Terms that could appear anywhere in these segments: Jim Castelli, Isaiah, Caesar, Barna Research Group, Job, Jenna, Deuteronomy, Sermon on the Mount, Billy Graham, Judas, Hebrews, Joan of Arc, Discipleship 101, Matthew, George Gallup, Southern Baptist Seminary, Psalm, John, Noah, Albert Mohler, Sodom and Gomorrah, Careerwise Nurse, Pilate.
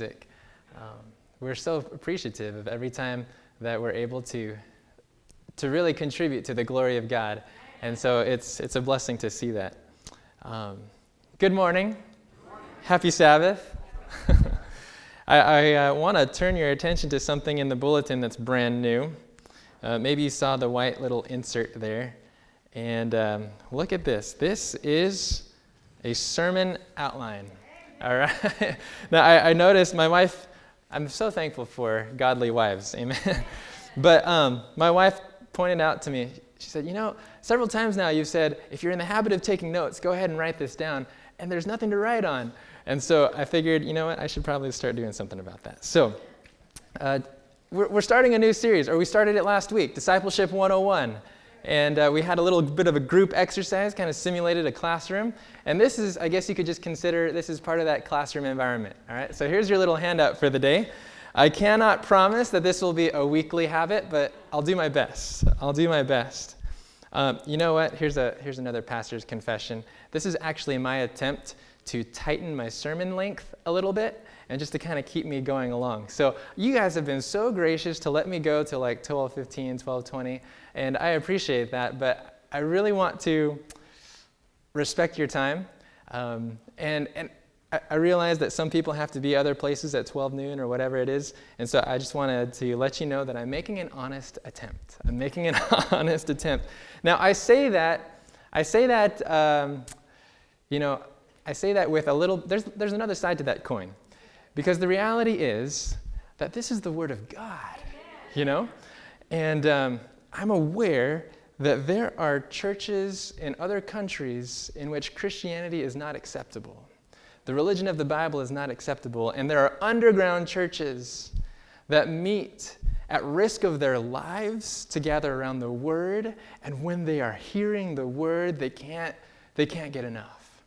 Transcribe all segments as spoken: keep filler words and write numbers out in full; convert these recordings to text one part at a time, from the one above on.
Music. Um, we're so appreciative of every time that we're able to to really contribute to the glory of God, and so it's it's a blessing to see that. Um, good morning. Good morning. Happy Sabbath. I, I uh, want to turn your attention to something in the bulletin that's brand new. Uh, maybe you saw the white little insert there, and um, look at this. This is a sermon outline. All right. Now, I, I noticed my wife, I'm so thankful for godly wives, amen. But um, my wife pointed out to me, she said, you know, several times now you've said, if you're in the habit of taking notes, go ahead and write this down, and there's nothing to write on. And so I figured, you know what, I should probably start doing something about that. So uh, we're, we're starting a new series, or we started it last week, Discipleship one oh one. And uh, we had a little bit of a group exercise, kind of simulated a classroom. And this is, I guess you could just consider, this is part of that classroom environment. All right, so here's your little handout for the day. I cannot promise that this will be a weekly habit, but I'll do my best. I'll do my best. Um, you know what? Here's a here's another pastor's confession. This is actually my attempt to tighten my sermon length a little bit and just to kind of keep me going along. So you guys have been so gracious to let me go to like twelve fifteen, twelve twenty, and I appreciate that, but I really want to respect your time. Um, and and I, I realize that some people have to be other places at twelve noon or whatever it is, and so I just wanted to let you know that I'm making an honest attempt. I'm making an honest attempt. Now, I say that, I say that, um, you know, I say that with a little, there's there's another side to that coin. Because the reality is that this is the Word of God, you know? And um, I'm aware that there are churches in other countries in which Christianity is not acceptable. The religion of the Bible is not acceptable, and there are underground churches that meet at risk of their lives to gather around the Word, and when they are hearing the Word, they can't they can't get enough.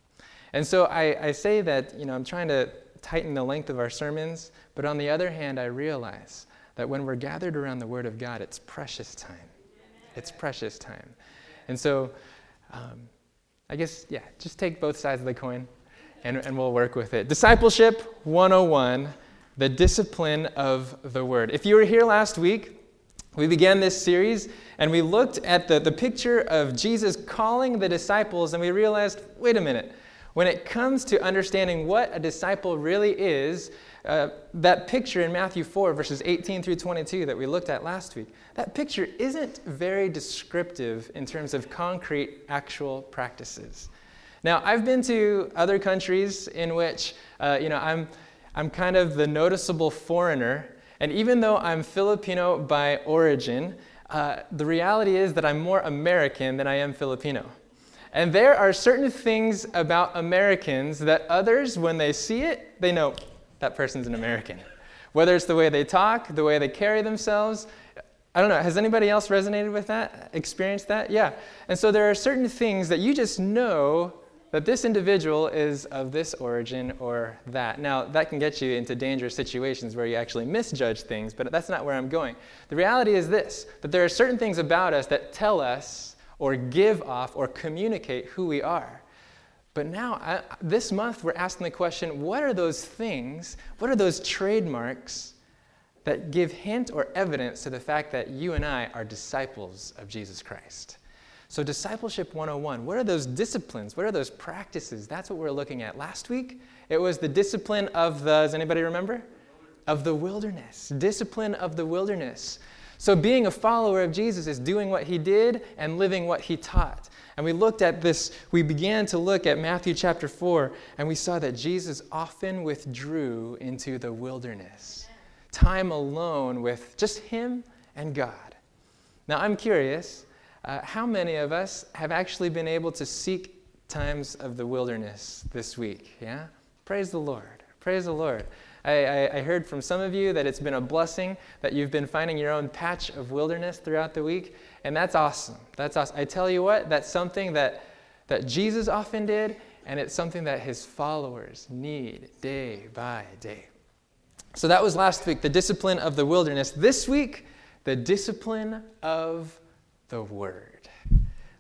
And so I, I say that, you know, I'm trying to tighten the length of our sermons, but on the other hand, I realize that when we're gathered around the Word of God, it's precious time. It's precious time. And so, um, I guess, yeah, just take both sides of the coin, and, and we'll work with it. Discipleship one oh one, the discipline of the Word. If you were here last week, we began this series, and we looked at the, the picture of Jesus calling the disciples, and we realized, wait a minute, when it comes to understanding what a disciple really is, uh, that picture in Matthew four, verses eighteen through twenty-two that we looked at last week, that picture isn't very descriptive in terms of concrete, actual practices. Now, I've been to other countries in which, uh, you know, I'm, I'm kind of the noticeable foreigner, and even though I'm Filipino by origin, uh, the reality is that I'm more American than I am Filipino. And there are certain things about Americans that others, when they see it, they know that person's an American. Whether it's the way they talk, the way they carry themselves. I don't know. Has anybody else resonated with that? Experienced that? Yeah. And so there are certain things that you just know that this individual is of this origin or that. Now, that can get you into dangerous situations where you actually misjudge things, but that's not where I'm going. The reality is this, that there are certain things about us that tell us or give off, or communicate who we are. But now, I, this month, we're asking the question, what are those things, what are those trademarks that give hint or evidence to the fact that you and I are disciples of Jesus Christ? So Discipleship one oh one, what are those disciplines? What are those practices? That's what we're looking at. Last week, it was the discipline of the, does anybody remember? Of the wilderness. Discipline of the wilderness. So being a follower of Jesus is doing what he did and living what he taught. And we looked at this, we began to look at Matthew chapter four, and we saw that Jesus often withdrew into the wilderness. Time alone with just him and God. Now I'm curious, uh, how many of us have actually been able to seek times of the wilderness this week? Yeah? Praise the Lord. Praise the Lord. I, I heard from some of you that it's been a blessing that you've been finding your own patch of wilderness throughout the week, and that's awesome. That's awesome. I tell you what, that's something that, that Jesus often did, and it's something that his followers need day by day. So that was last week, the discipline of the wilderness. This week, the discipline of the Word.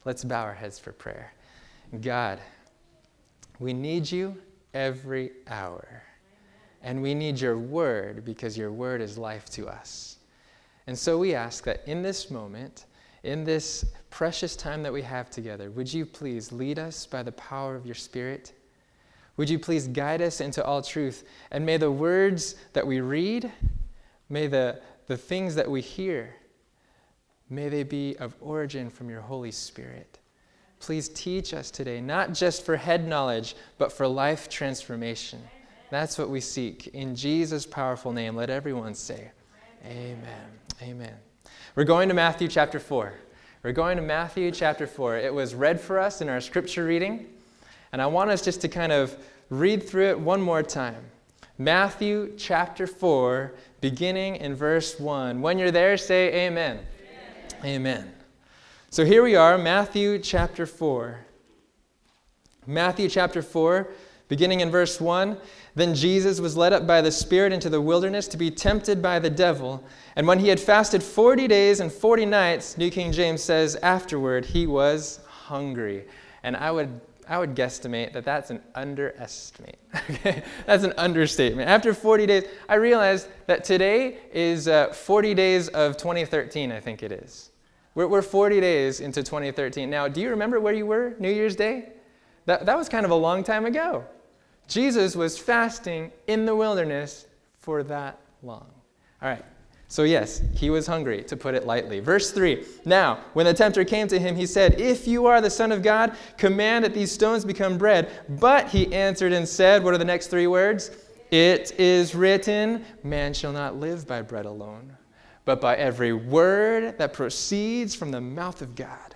Let's bow our heads for prayer. God, we need you every hour. and we need your word because your word is life to us. And so we ask that in this moment, in this precious time that we have together, would you please lead us by the power of your Spirit? Would you please guide us into all truth? And may the words that we read, may the, the things that we hear, may they be of origin from your Holy Spirit. Please teach us today, not just for head knowledge, but for life transformation. Amen. That's what we seek. In Jesus' powerful name, let everyone say, Amen. Amen. Amen. We're going to Matthew chapter four. We're going to Matthew chapter four. It was read for us in our scripture reading, and I want us just to kind of read through it one more time. Matthew chapter four, beginning in verse one. When you're there, say Amen. Amen. Amen. So here we are, Matthew chapter four. Matthew chapter four, beginning in verse one. Then Jesus was led up by the Spirit into the wilderness to be tempted by the devil. And when he had fasted forty days and forty nights, New King James says, afterward he was hungry. And I would I would guesstimate that that's an underestimate. Okay, that's an understatement. After forty days, I realized that today is uh, forty days of twenty thirteen, I think it is. We're forty days into twenty thirteen. Now, do you remember where you were New Year's Day? That, that was kind of a long time ago. Jesus was fasting in the wilderness for that long. All right. So yes, he was hungry, to put it lightly. Verse three. Now, when the tempter came to him, he said, "If you are the Son of God, command that these stones become bread." But he answered and said, what are the next three words? "It is written, man shall not live by bread alone, but by every word that proceeds from the mouth of God."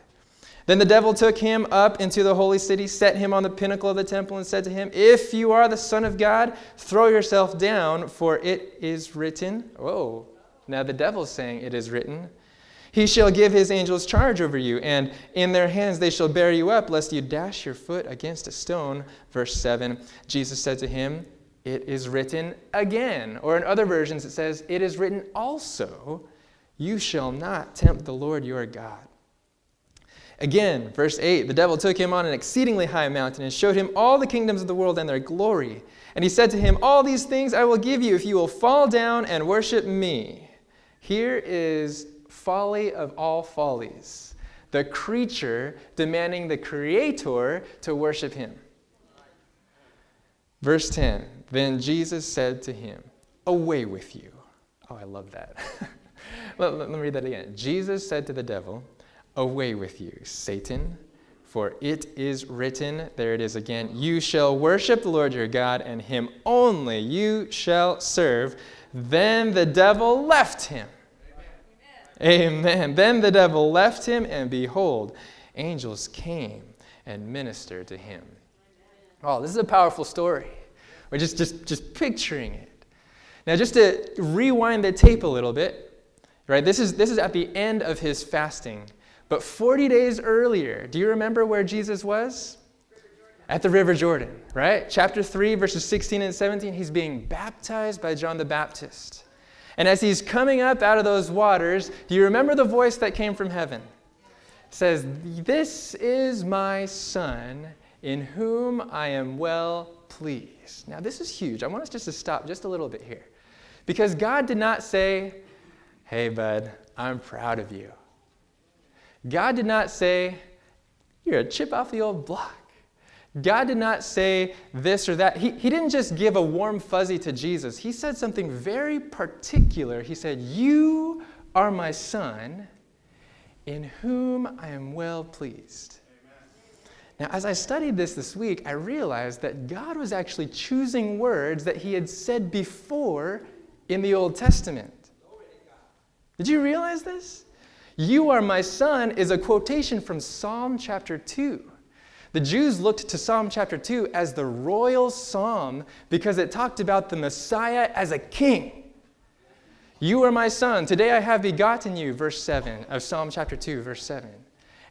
Then the devil took him up into the holy city, set him on the pinnacle of the temple, and said to him, "If you are the Son of God, throw yourself down, for it is written." Whoa. Now the devil's saying, "It is written, he shall give his angels charge over you, and in their hands they shall bear you up, lest you dash your foot against a stone." Verse seven. Jesus said to him, "It is written again," or in other versions it says, "It is written also, you shall not tempt the Lord your God." Again, verse eight, the devil took him on an exceedingly high mountain and showed him all the kingdoms of the world and their glory. And he said to him, "All these things I will give you if you will fall down and worship me." Here is folly of all follies, the creature demanding the Creator to worship him. Verse ten, then Jesus said to him, "Away with you." Oh, I love that. let, let, let me read that again. Jesus said to the devil, "Away with you, Satan, for it is written," there it is again, "you shall worship the Lord your God, and him only you shall serve." Then the devil left him. Amen. Amen. Then the devil left him, and behold, angels came and ministered to him. Oh, this is a powerful story. We're just, just, just picturing it. Now, just to rewind the tape a little bit, right? This is, this is at the end of his fasting. But forty days earlier, do you remember where Jesus was? At the River Jordan, right? Chapter three, verses sixteen and seventeen, he's being baptized by John the Baptist. And as he's coming up out of those waters, do you remember the voice that came from heaven? It says, "This is my Son, in whom I am well pleased." Now, this is huge. I want us just to stop just a little bit here. Because God did not say, "Hey, bud, I'm proud of you." God did not say, "You're a chip off the old block." God did not say this or that. He, he didn't just give a warm fuzzy to Jesus. He said something very particular. He said, "You are my Son, in whom I am well pleased." Now, as I studied this this week, I realized that God was actually choosing words that he had said before in the Old Testament. Did you realize this? "You are my Son" is a quotation from Psalm chapter two. The Jews looked to Psalm chapter two as the royal psalm because it talked about the Messiah as a king. "You are my Son. Today I have begotten you," verse seven of Psalm chapter two, verse seven.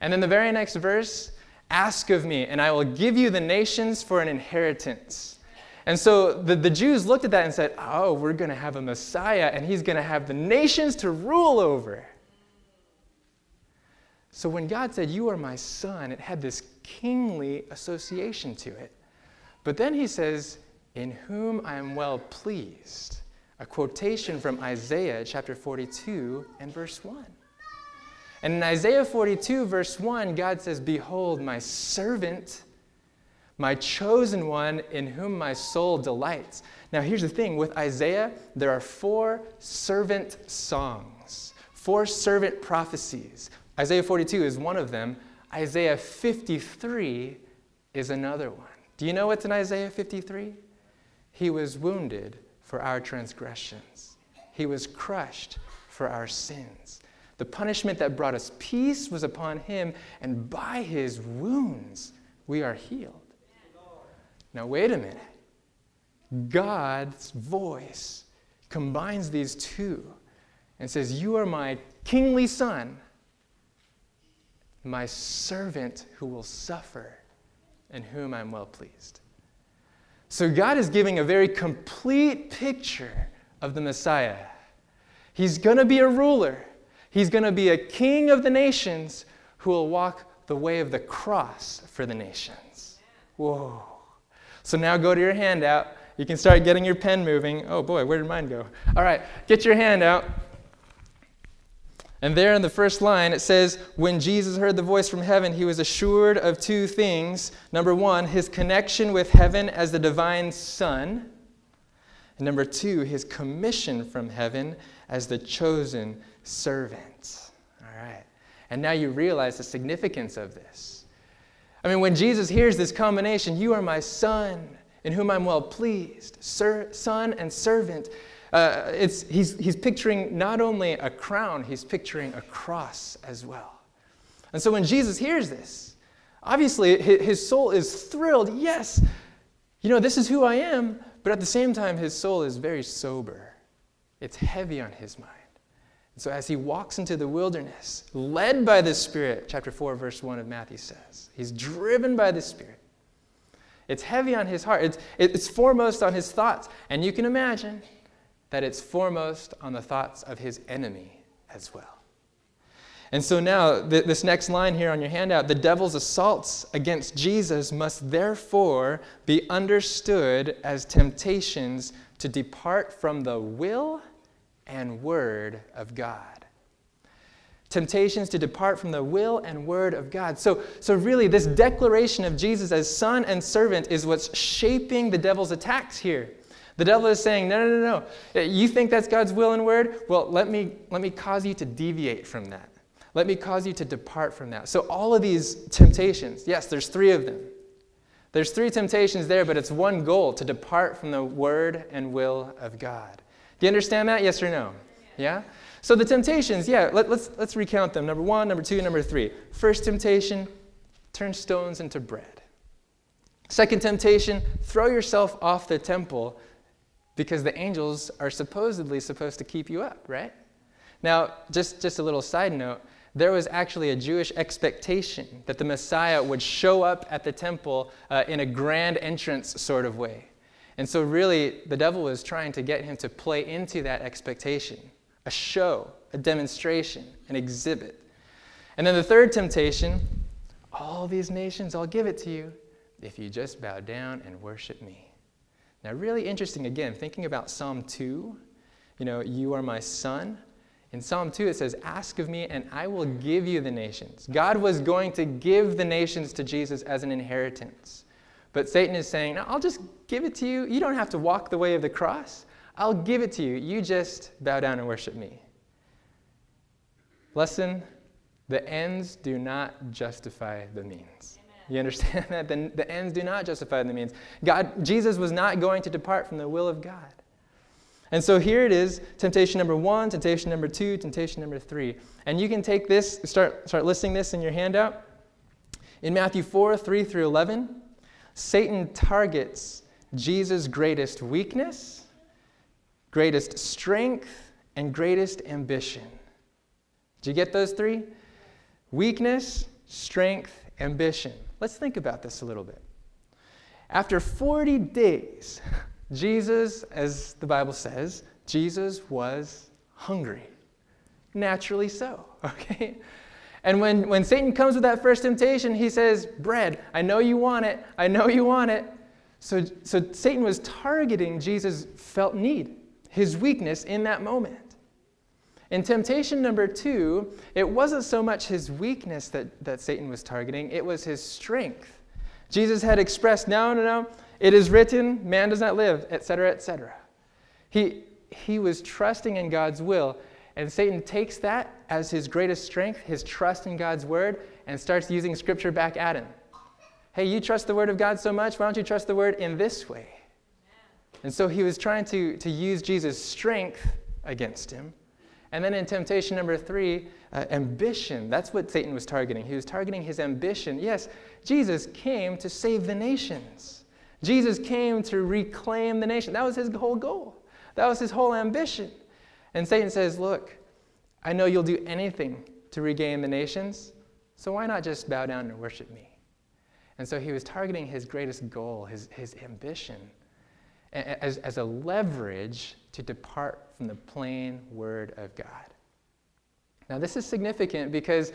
And then the very next verse, "Ask of me, and I will give you the nations for an inheritance." And so the, the Jews looked at that and said, "Oh, we're going to have a Messiah, and he's going to have the nations to rule over." So when God said, "You are my Son," it had this kingly association to it. But then he says, in whom I am well pleased. A quotation from Isaiah chapter forty-two and verse one. And in Isaiah forty-two, verse one, God says, "Behold, my servant, my chosen one, in whom my soul delights." Now, here's the thing. With Isaiah, there are four servant songs, four servant prophecies. Isaiah forty-two is one of them. Isaiah fifty-three is another one. Do you know what's in Isaiah fifty-three? He was wounded for our transgressions. He was crushed for our sins. The punishment that brought us peace was upon him, and by his wounds we are healed. Now, wait a minute. God's voice combines these two and says, "You are my kingly son, my servant who will suffer, and whom I'm well pleased." So God is giving a very complete picture of the Messiah. He's going to be a ruler. He's going to be a king of the nations who will walk the way of the cross for the nations. Whoa. So now go to your handout. You can start getting your pen moving. Oh, boy, where did mine go? All right, get your handout. And there in the first line, it says, when Jesus heard the voice from heaven, he was assured of two things. Number one, his connection with heaven as the divine son. And number two, his commission from heaven as the chosen servant. All right. And now you realize the significance of this. I mean, when Jesus hears this combination, "You are my son, in whom I'm well pleased," Sir, son and servant, Uh, it's, he's, he's picturing not only a crown, he's picturing a cross as well. And so when Jesus hears this, obviously his soul is thrilled. Yes, you know, this is who I am. But at the same time, his soul is very sober. It's heavy on his mind. And so as he walks into the wilderness, led by the Spirit, chapter four, verse one of Matthew says, he's driven by the Spirit. It's heavy on his heart. It's, it's foremost on his thoughts. And you can imagine that it's foremost on the thoughts of his enemy as well. And so now, th- this next line here on your handout, the devil's assaults against Jesus must therefore be understood as temptations to depart from the will and word of God. Temptations to depart from the will and word of God. So, so really, this declaration of Jesus as son and servant is what's shaping the devil's attacks here. The devil is saying, no, no, no, no. You think that's God's will and word? Well, let me let me cause you to deviate from that. Let me cause you to depart from that. So all of these temptations, yes, there's three of them. There's three temptations there, but it's one goal, to depart from the word and will of God. Do you understand that? Yes or no? Yeah? So the temptations, yeah, let, let's, let's recount them. Number one, number two, number three. First temptation, turn stones into bread. Second temptation, throw yourself off the temple, because the angels are supposedly supposed to keep you up, right? Now, just, just a little side note, there was actually a Jewish expectation that the Messiah would show up at the temple uh, in a grand entrance sort of way. And so really, the devil was trying to get him to play into that expectation, a show, a demonstration, an exhibit. And then the third temptation, all these nations, I'll give it to you if you just bow down and worship me. Now, really interesting, again, thinking about Psalm two, you know, you are my son. In Psalm two, it says, ask of me and I will give you the nations. God was going to give the nations to Jesus as an inheritance. But Satan is saying, no, I'll just give it to you. You don't have to walk the way of the cross. I'll give it to you. You just bow down and worship me. Lesson, the ends do not justify the means. You understand that? The, the ends do not justify the means. God, Jesus was not going to depart from the will of God. And so here it is, temptation number one, temptation number two, temptation number three. And you can take this, start, start listing this in your handout. In Matthew four, three through eleven, Satan targets Jesus' greatest weakness, greatest strength, and greatest ambition. Did you get those three? Weakness, strength, ambition. Let's think about this a little bit. After forty days, Jesus, as the Bible says, Jesus was hungry. Naturally so, okay? And when, when Satan comes with that first temptation, he says, bread, I know you want it. I know you want it. So, so Satan was targeting Jesus' felt need, his weakness in that moment. In temptation number two, it wasn't so much his weakness that, that Satan was targeting, it was his strength. Jesus had expressed, no, no, no, it is written, man does not live, et cetera, et cetera. He, he was trusting in God's will, and Satan takes that as his greatest strength, his trust in God's word, and starts using Scripture back at him. Hey, you trust the word of God so much, why don't you trust the word in this way? Yeah. And so he was trying to, to use Jesus' strength against him. And then in temptation number three, uh, ambition. That's what Satan was targeting. He was targeting his ambition. Yes, Jesus came to save the nations. Jesus came to reclaim the nation. That was his whole goal. That was his whole ambition. And Satan says, look, I know you'll do anything to regain the nations, so why not just bow down and worship me? And so he was targeting his greatest goal, his, his ambition, as, as a leverage to depart from the plain word of God. Now this is significant because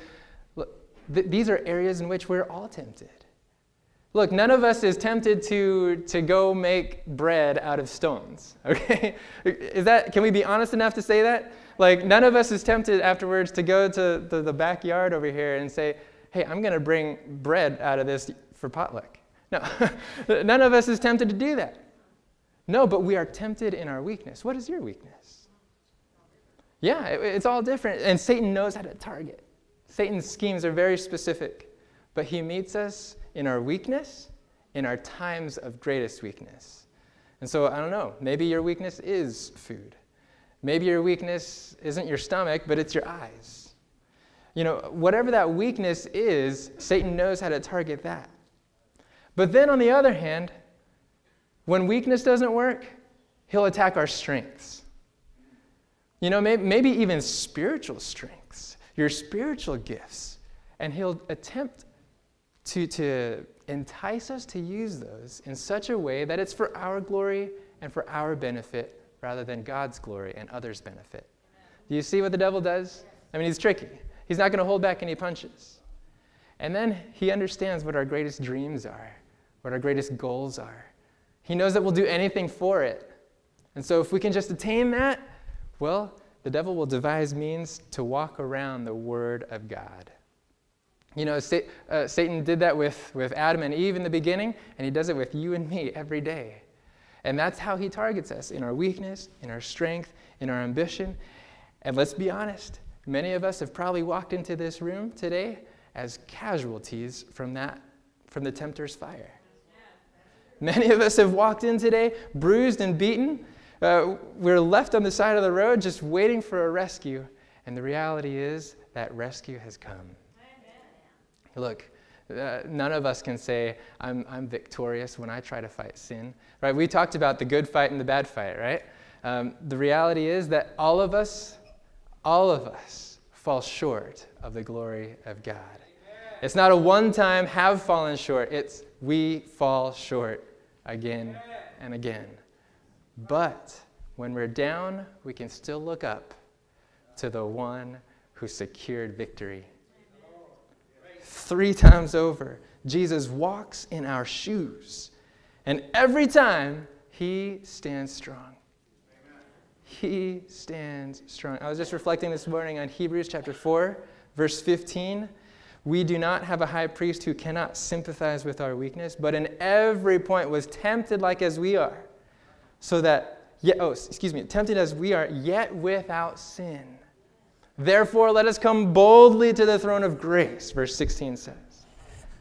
look, th- these are areas in which we're all tempted. Look, none of us is tempted to, to go make bread out of stones, okay? Is that, can we be honest enough to say that? Like, none of us is tempted afterwards to go to the, the backyard over here and say, hey, I'm going to bring bread out of this for potluck. No, none of us is tempted to do that. No, but we are tempted in our weakness. What is your weakness? Yeah, it, it's all different, and Satan knows how to target. Satan's schemes are very specific, but he meets us in our weakness, in our times of greatest weakness. And so, I don't know, maybe your weakness is food. Maybe your weakness isn't your stomach, but it's your eyes. You know, whatever that weakness is, Satan knows how to target that. But then on the other hand, when weakness doesn't work, he'll attack our strengths. You know, maybe, maybe even spiritual strengths, your spiritual gifts, and he'll attempt To, to entice us to use those in such a way that it's for our glory and for our benefit rather than God's glory and others' benefit. Do you see what the devil does? I mean, he's tricky. He's not going to hold back any punches. And then he understands what our greatest dreams are, what our greatest goals are. He knows that we'll do anything for it. And so if we can just attain that, well, the devil will devise means to walk around the Word of God. You know, uh, Satan did that with, with Adam and Eve in the beginning, and he does it with you and me every day. And that's how he targets us, in our weakness, in our strength, in our ambition. And let's be honest, many of us have probably walked into this room today as casualties from that, from the tempter's fire. Many of us have walked in today bruised and beaten. Uh, we're left on the side of the road just waiting for a rescue. And the reality is that rescue has come. Look, uh, none of us can say, I'm I'm victorious when I try to fight sin, right? We talked about the good fight and the bad fight, right? Um, the reality is that all of us, all of us fall short of the glory of God. Amen. It's not a one-time have fallen short. It's we fall short again Amen. and again. But when we're down, we can still look up to the one who secured victory. Three times over, Jesus walks in our shoes. And every time, he stands strong. Amen. He stands strong. I was just reflecting this morning on Hebrews chapter four, verse fifteen. We do not have a high priest who cannot sympathize with our weakness, but in every point was tempted like as we are, so that, yet, oh, excuse me, tempted as we are, yet without sin. Therefore, let us come boldly to the throne of grace, verse sixteen says,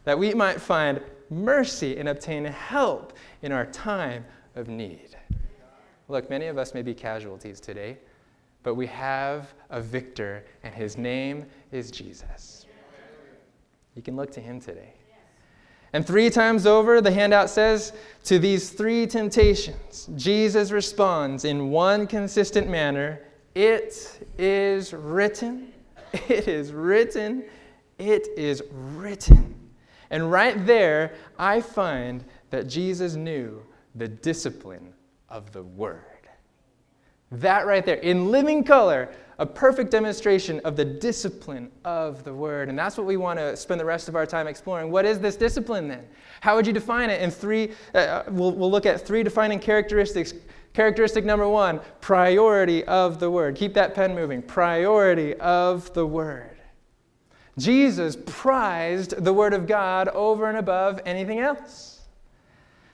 that we might find mercy and obtain help in our time of need. Look, many of us may be casualties today, but we have a victor, and his name is Jesus. You can look to him today. And three times over, the handout says, to these three temptations, Jesus responds in one consistent manner. It is written, it is written, it is written. And right there, I find that Jesus knew the discipline of the word. That right there, in living color, a perfect demonstration of the discipline of the word. And that's what we want to spend the rest of our time exploring. What is this discipline then? How would you define it? And three, uh, we'll, we'll look at three defining characteristics. Characteristic number one, priority of the word. Keep that pen moving. Priority of the word. Jesus prized the word of God over and above anything else.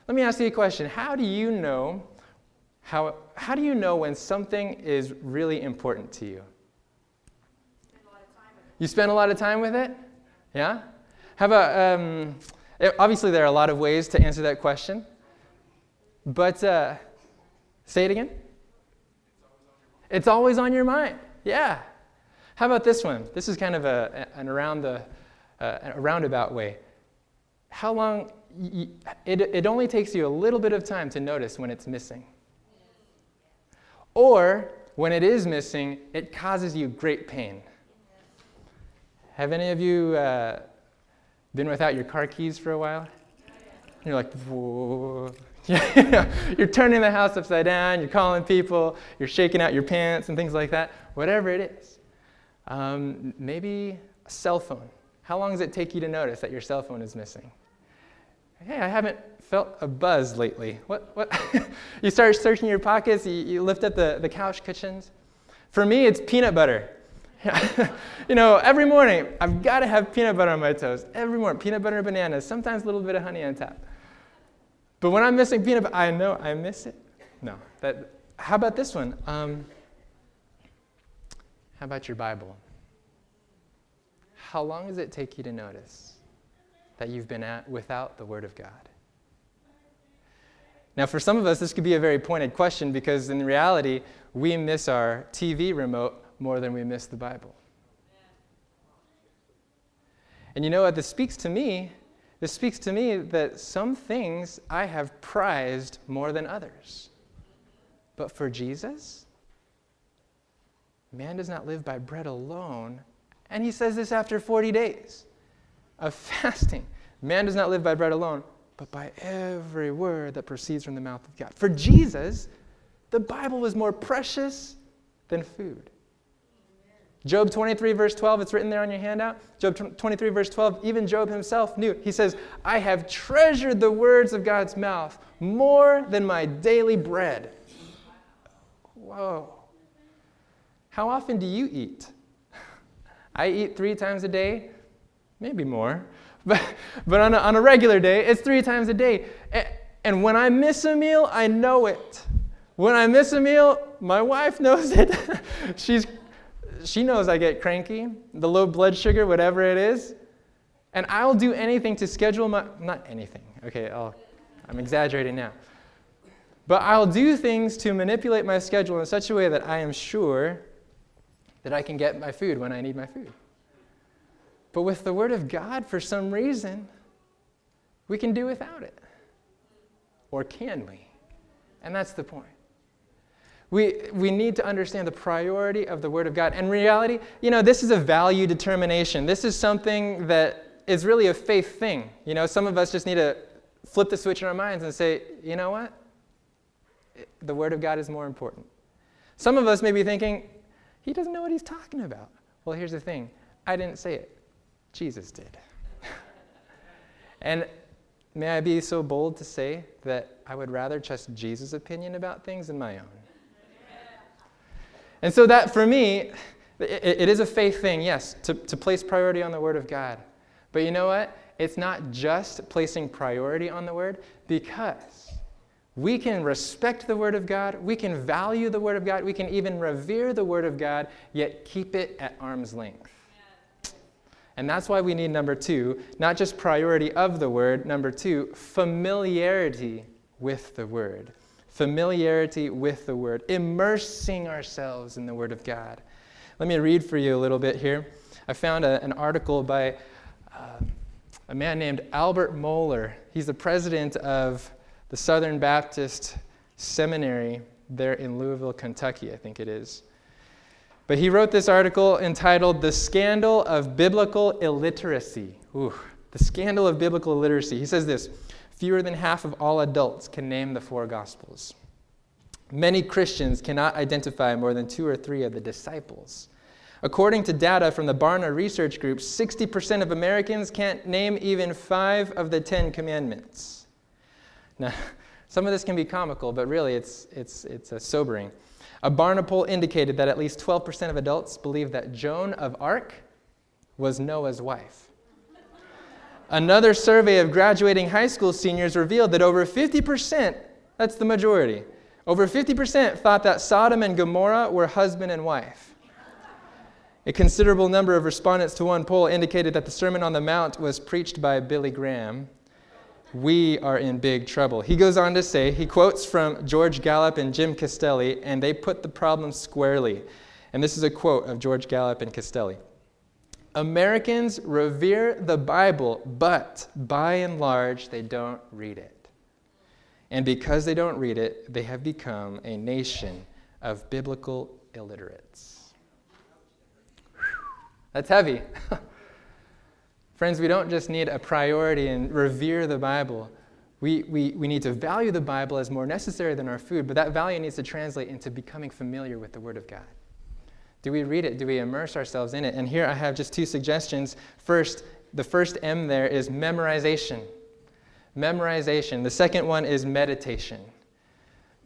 Let me ask you a question. How do you know How how do you know when something is really important to you? Spend a lot of time with it. You spend a lot of time with it? Yeah? How about, um, obviously there are a lot of ways to answer that question, but uh, say it again. It's always on your mind. Yeah. How about this one? This is kind of a, an around the, uh, a roundabout way. How long, y- it, it only takes you a little bit of time to notice when it's missing. Or, when it is missing, it causes you great pain. Have any of you uh, been without your car keys for a while? You're like, whoa. You're turning the house upside down, you're calling people, you're shaking out your pants and things like that, whatever it is. Um, maybe a cell phone. How long does it take you to notice that your cell phone is missing? Hey, I haven't felt a buzz lately. What? What? You start searching your pockets, you, you lift up the, the couch cushions. For me, it's peanut butter. You know, every morning, I've got to have peanut butter on my toast. Every morning, peanut butter and bananas, sometimes a little bit of honey on top. But when I'm missing peanut butter, I know I miss it. No. That. How about this one? Um, how about your Bible? How long does it take you to notice that you've been at without the Word of God? Now, for some of us, this could be a very pointed question because, in reality, we miss our T V remote more than we miss the Bible. And you know what? This speaks to me. This speaks to me that some things I have prized more than others. But for Jesus, man does not live by bread alone. And he says this after forty days of fasting. Man does not live by bread alone, but by every word that proceeds from the mouth of God. For Jesus, the Bible was more precious than food. Job twenty-three, verse twelve, it's written there on your handout. Job twenty-three, verse twelve, even Job himself knew. He says, I have treasured the words of God's mouth more than my daily bread. Whoa. How often do you eat? I eat three times a day, maybe more. But, but on a, on a regular day, it's three times a day. And, and when I miss a meal, I know it. When I miss a meal, my wife knows it. She's, she knows I get cranky, the low blood sugar, whatever it is. And I'll do anything to schedule my, not anything, okay, I'll, I'm exaggerating now. But I'll do things to manipulate my schedule in such a way that I am sure that I can get my food when I need my food. But with the Word of God, for some reason, we can do without it. Or can we? And that's the point. We we need to understand the priority of the Word of God. And reality, you know, this is a value determination. This is something that is really a faith thing. You know, some of us just need to flip the switch in our minds and say, you know what? The Word of God is more important. Some of us may be thinking, he doesn't know what he's talking about. Well, here's the thing. I didn't say it. Jesus did. And may I be so bold to say that I would rather trust Jesus' opinion about things than my own. And so that, for me, it, it is a faith thing, yes, to, to place priority on the Word of God. But you know what? It's not just placing priority on the Word, because we can respect the Word of God, we can value the Word of God, we can even revere the Word of God, yet keep it at arm's length. And that's why we need, number two, not just priority of the Word, number two, familiarity with the Word. Familiarity with the Word. Immersing ourselves in the Word of God. Let me read for you a little bit here. I found a, an article by uh, a man named Albert Mohler. He's the president of the Southern Baptist Seminary there in Louisville, Kentucky, I think it is. But he wrote this article entitled, The Scandal of Biblical Illiteracy. Ooh, the Scandal of Biblical Illiteracy. He says this, fewer than half of all adults can name the four Gospels. Many Christians cannot identify more than two or three of the disciples. According to data from the Barna Research Group, sixty percent of Americans can't name even five of the Ten Commandments. Now, some of this can be comical, but really it's it's it's uh, sobering. A Barna poll indicated that at least twelve percent of adults believe that Joan of Arc was Noah's wife. Another survey of graduating high school seniors revealed that over fifty percent, that's the majority, over fifty percent thought that Sodom and Gomorrah were husband and wife. A considerable number of respondents to one poll indicated that the Sermon on the Mount was preached by Billy Graham. We are in big trouble. He goes on to say, he quotes from George Gallup and Jim Castelli, and they put the problem squarely. And this is a quote of George Gallup and Castelli. Americans revere the Bible, but by and large, they don't read it. And because they don't read it, they have become a nation of biblical illiterates. That's heavy. Friends, we don't just need a priority and revere the Bible. We, we we need to value the Bible as more necessary than our food, but that value needs to translate into becoming familiar with the Word of God. Do we read it? Do we immerse ourselves in it? And here I have just two suggestions. First, the first M there is memorization. Memorization. The second one is meditation.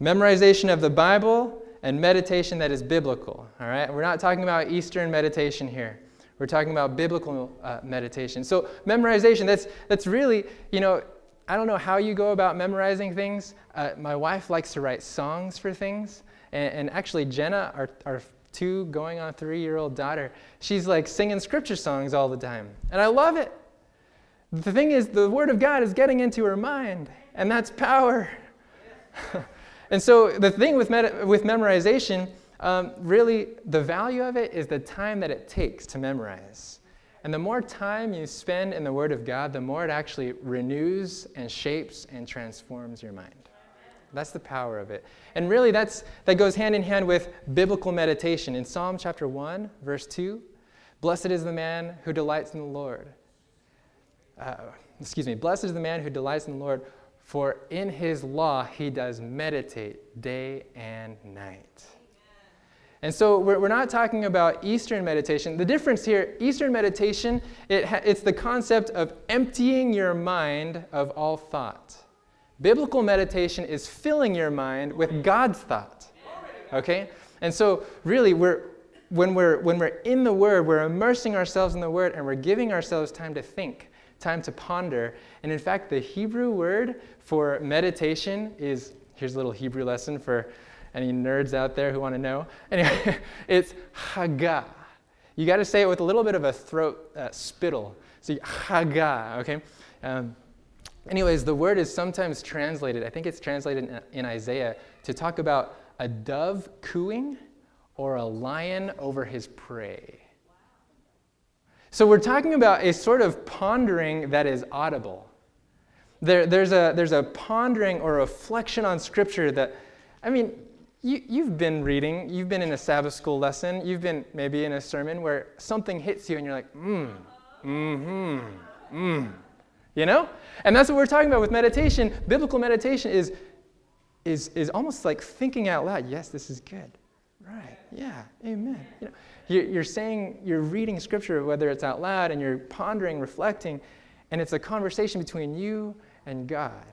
Memorization of the Bible and meditation that is biblical, all right? We're not talking about Eastern meditation here. We're talking about biblical uh, meditation. So memorization, that's that's really, you know, I don't know how you go about memorizing things. Uh, my wife likes to write songs for things. And, and actually, Jenna, our, our two going on three-year-old daughter, she's like singing scripture songs all the time. And I love it. The thing is, the Word of God is getting into her mind. And that's power. And so the thing with med- with memorization, Um, really, the value of it is the time that it takes to memorize. And the more time you spend in the Word of God, the more it actually renews and shapes and transforms your mind. That's the power of it. And really, that's that goes hand in hand with biblical meditation. In Psalm chapter one, verse two, blessed is the man who delights in the Lord. Uh, excuse me, blessed is the man who delights in the Lord, for in his law he does meditate day and night. And so we're, we're not talking about Eastern meditation. The difference here, Eastern meditation, it ha- it's the concept of emptying your mind of all thought. Biblical meditation is filling your mind with God's thought. Okay? And so really, we're when we're when we're in the Word, we're immersing ourselves in the Word, and we're giving ourselves time to think, time to ponder. And in fact, the Hebrew word for meditation is, here's a little Hebrew lesson for any nerds out there who want to know? Anyway, it's haggah. You got to say it with a little bit of a throat uh, spittle. So haggah, okay? Um, anyways, the word is sometimes translated, I think it's translated in, in Isaiah, to talk about a dove cooing or a lion over his prey. So we're talking about a sort of pondering that is audible. There, there's a, there's a pondering or reflection on Scripture that, I mean, You, you've been reading, you've been in a Sabbath school lesson, you've been maybe in a sermon where something hits you and you're like, mm, mm-hmm, mm, you know? And that's what we're talking about with meditation. Biblical meditation is is is almost like thinking out loud, yes, this is good, right, yeah, amen. You know, you're, you're saying, you're reading Scripture, whether it's out loud, and you're pondering, reflecting, and it's a conversation between you and God,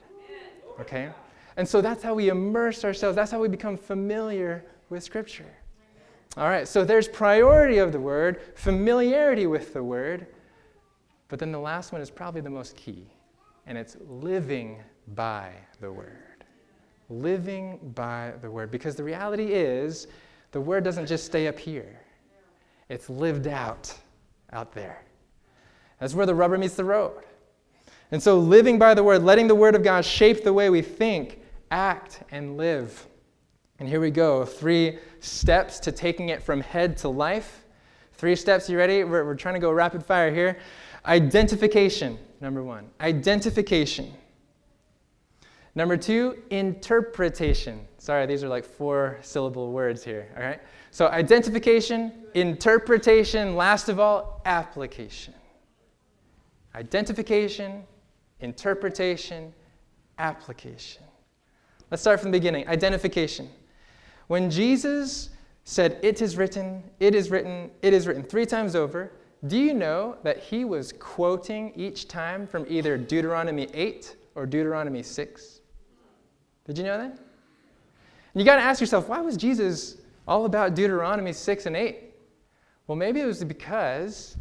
okay? And so that's how we immerse ourselves. That's how we become familiar with Scripture. All right, so there's priority of the Word, familiarity with the Word, but then the last one is probably the most key, and it's living by the Word. Living by the Word, because the reality is the Word doesn't just stay up here. It's lived out out there. That's where the rubber meets the road. And so living by the Word, letting the Word of God shape the way we think, act, and live. And here we go, three steps to taking it from head to life. Three steps, you ready? We're, we're trying to go rapid fire here. Identification, number one. Identification. Number two, interpretation. Sorry, these are like four-syllable words here, all right? So identification, interpretation, last of all, application. Identification, interpretation, application. Let's start from the beginning. Identification. When Jesus said, "It is written, it is written, it is written," three times over, do you know that he was quoting each time from either Deuteronomy eight or Deuteronomy six? Did you know that? And you got to ask yourself, why was Jesus all about Deuteronomy six and eight? Well, maybe it was because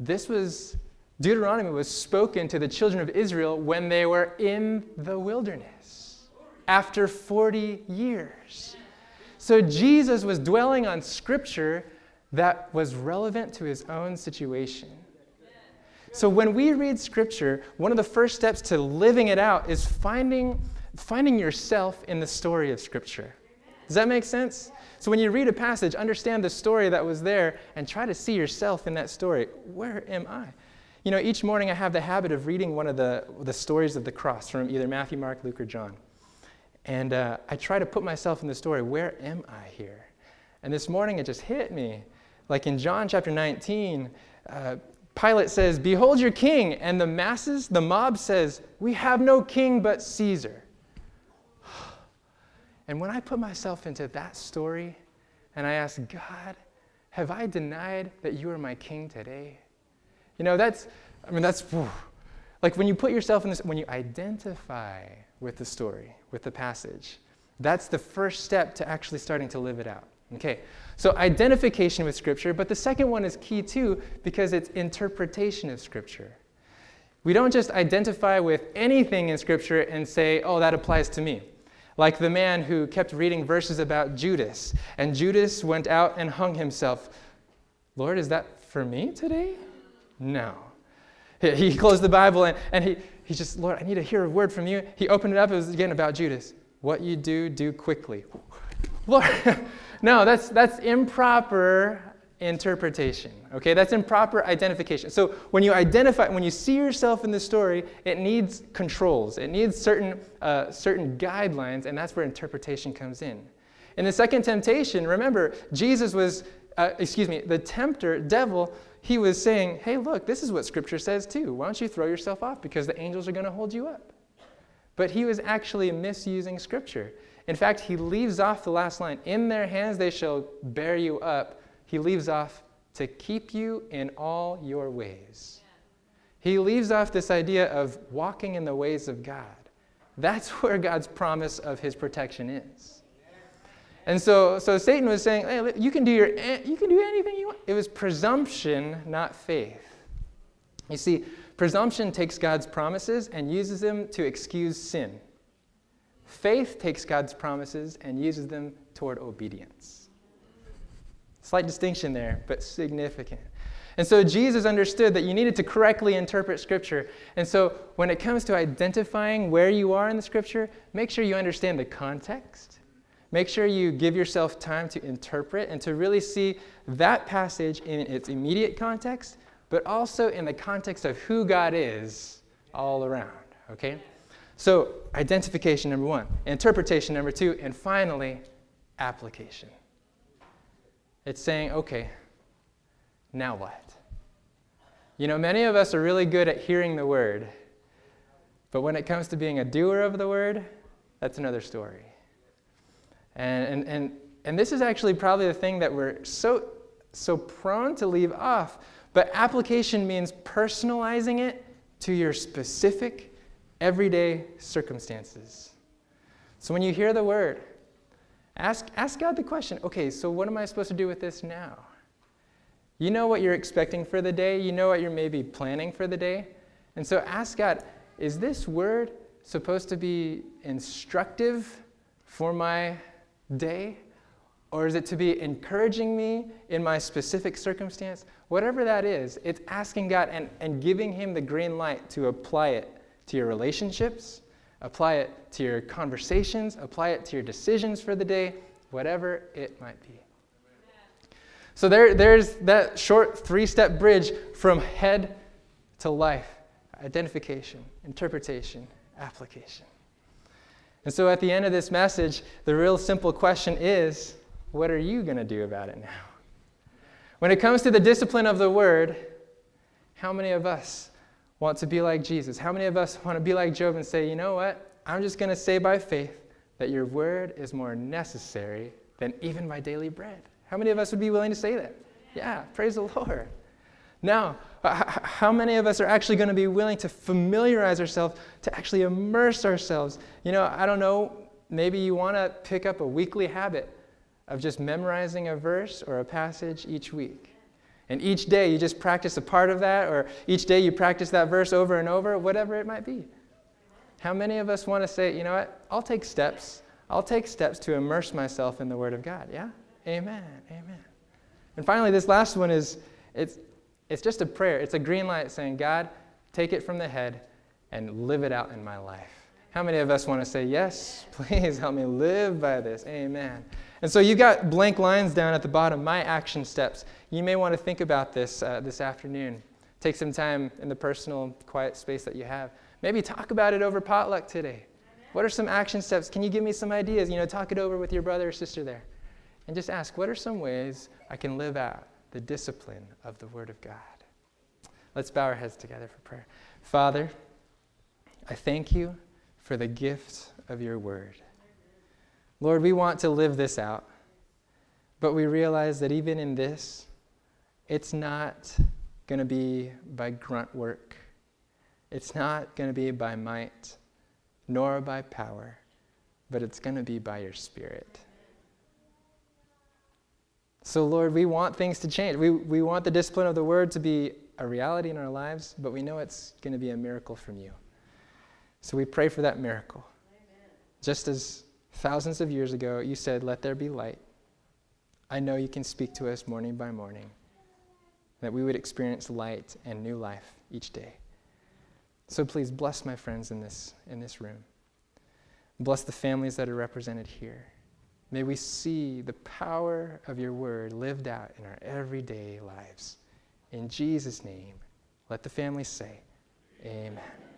this was, Deuteronomy was spoken to the children of Israel when they were in the wilderness after forty years. So Jesus was dwelling on scripture that was relevant to his own situation. So when we read scripture, one of the first steps to living it out is finding finding yourself in the story of scripture. Does that make sense? So when you read a passage, understand the story that was there and try to see yourself in that story. Where am I? You know, each morning I have the habit of reading one of the, the stories of the cross from either Matthew, Mark, Luke, or John. And uh, I try to put myself in the story. Where am I here? And this morning it just hit me. Like in John chapter nineteen, uh, Pilate says, "Behold your king." And the masses, the mob says, "We have no king but Caesar." And when I put myself into that story and I ask, "God, have I denied that you are my king today?" You know, that's, I mean, that's, whew. Like when you put yourself in this, when you identify with the story, with the passage, that's the first step to actually starting to live it out. Okay, so identification with Scripture, but the second one is key too because it's interpretation of Scripture. We don't just identify with anything in Scripture and say, "Oh, that applies to me." Like the man who kept reading verses about Judas, and Judas went out and hung himself. "Lord, is that for me today?" No. He closed the Bible and, and he, he just, "Lord, I need to hear a word from you." He opened it up. It was again about Judas. "What you do, do quickly." Lord, no, that's that's improper interpretation. Okay, that's improper identification. So when you identify, when you see yourself in the story, it needs controls. It needs certain uh, certain guidelines, and that's where interpretation comes in. In the second temptation, remember, Jesus was, uh, excuse me, the tempter, devil, he was saying, "Hey, look, this is what Scripture says too. Why don't you throw yourself off because the angels are going to hold you up?" But he was actually misusing Scripture. In fact, he leaves off the last line, "In their hands they shall bear you up." He leaves off, "to keep you in all your ways." Yeah. He leaves off this idea of walking in the ways of God. That's where God's promise of his protection is. Yeah. And so, so Satan was saying, "Hey, you can do your, you can do anything you want." It was presumption, not faith. You see, presumption takes God's promises and uses them to excuse sin. Faith takes God's promises and uses them toward obedience. Slight distinction there, but significant. And so Jesus understood that you needed to correctly interpret Scripture. And so when it comes to identifying where you are in the Scripture, make sure you understand the context. Make sure you give yourself time to interpret and to really see that passage in its immediate context, but also in the context of who God is all around, okay? So, identification, number one. Interpretation, number two. And finally, application. It's saying, okay, now what? You know, many of us are really good at hearing the word. But when it comes to being a doer of the word, that's another story. And and and, and this is actually probably the thing that we're so so prone to leave off. But application means personalizing it to your specific everyday circumstances. So when you hear the word, ask ask God the question, okay, so what am I supposed to do with this now? You know what you're expecting for the day. You know what you're maybe planning for the day. And so ask God, is this word supposed to be instructive for my day? Or is it to be encouraging me in my specific circumstance? Whatever that is, it's asking God and, and giving him the green light to apply it to your relationships, apply it to your conversations, apply it to your decisions for the day, whatever it might be. So there, there's that short three-step bridge from head to life. Identification, interpretation, application. And so at the end of this message, the real simple question is, what are you going to do about it now? When it comes to the discipline of the word, how many of us want to be like Jesus? How many of us want to be like Job and say, you know what? I'm just going to say by faith that your word is more necessary than even my daily bread. How many of us would be willing to say that? Yeah, praise the Lord. Now, how many of us are actually going to be willing to familiarize ourselves, to actually immerse ourselves? You know, I don't know, maybe you want to pick up a weekly habit of just memorizing a verse or a passage each week. And each day you just practice a part of that, or each day you practice that verse over and over, whatever it might be. How many of us want to say, you know what, I'll take steps. I'll take steps to immerse myself in the Word of God. Yeah? Amen. Amen. And finally, this last one is, it's it's just a prayer. It's a green light saying, God, take it from the head and live it out in my life. How many of us want to say, yes, please help me live by this? Amen. And so you've got blank lines down at the bottom, my action steps. You may want to think about this uh, this afternoon. Take some time in the personal, quiet space that you have. Maybe talk about it over potluck today. What are some action steps? Can you give me some ideas? You know, talk it over with your brother or sister there. And just ask, what are some ways I can live out the discipline of the Word of God? Let's bow our heads together for prayer. Father, I thank you for the gift of your Word. Lord, we want to live this out, but we realize that even in this, it's not going to be by grunt work. It's not going to be by might, nor by power, but it's going to be by your Spirit. So, Lord, we want things to change. We we want the discipline of the Word to be a reality in our lives, but we know it's going to be a miracle from you. So we pray for that miracle. Amen. Just as thousands of years ago, you said, let there be light. I know you can speak to us morning by morning, that we would experience light and new life each day. So please bless my friends in this in this room. Bless the families that are represented here. May we see the power of your Word lived out in our everyday lives. In Jesus' name, let the family say, amen.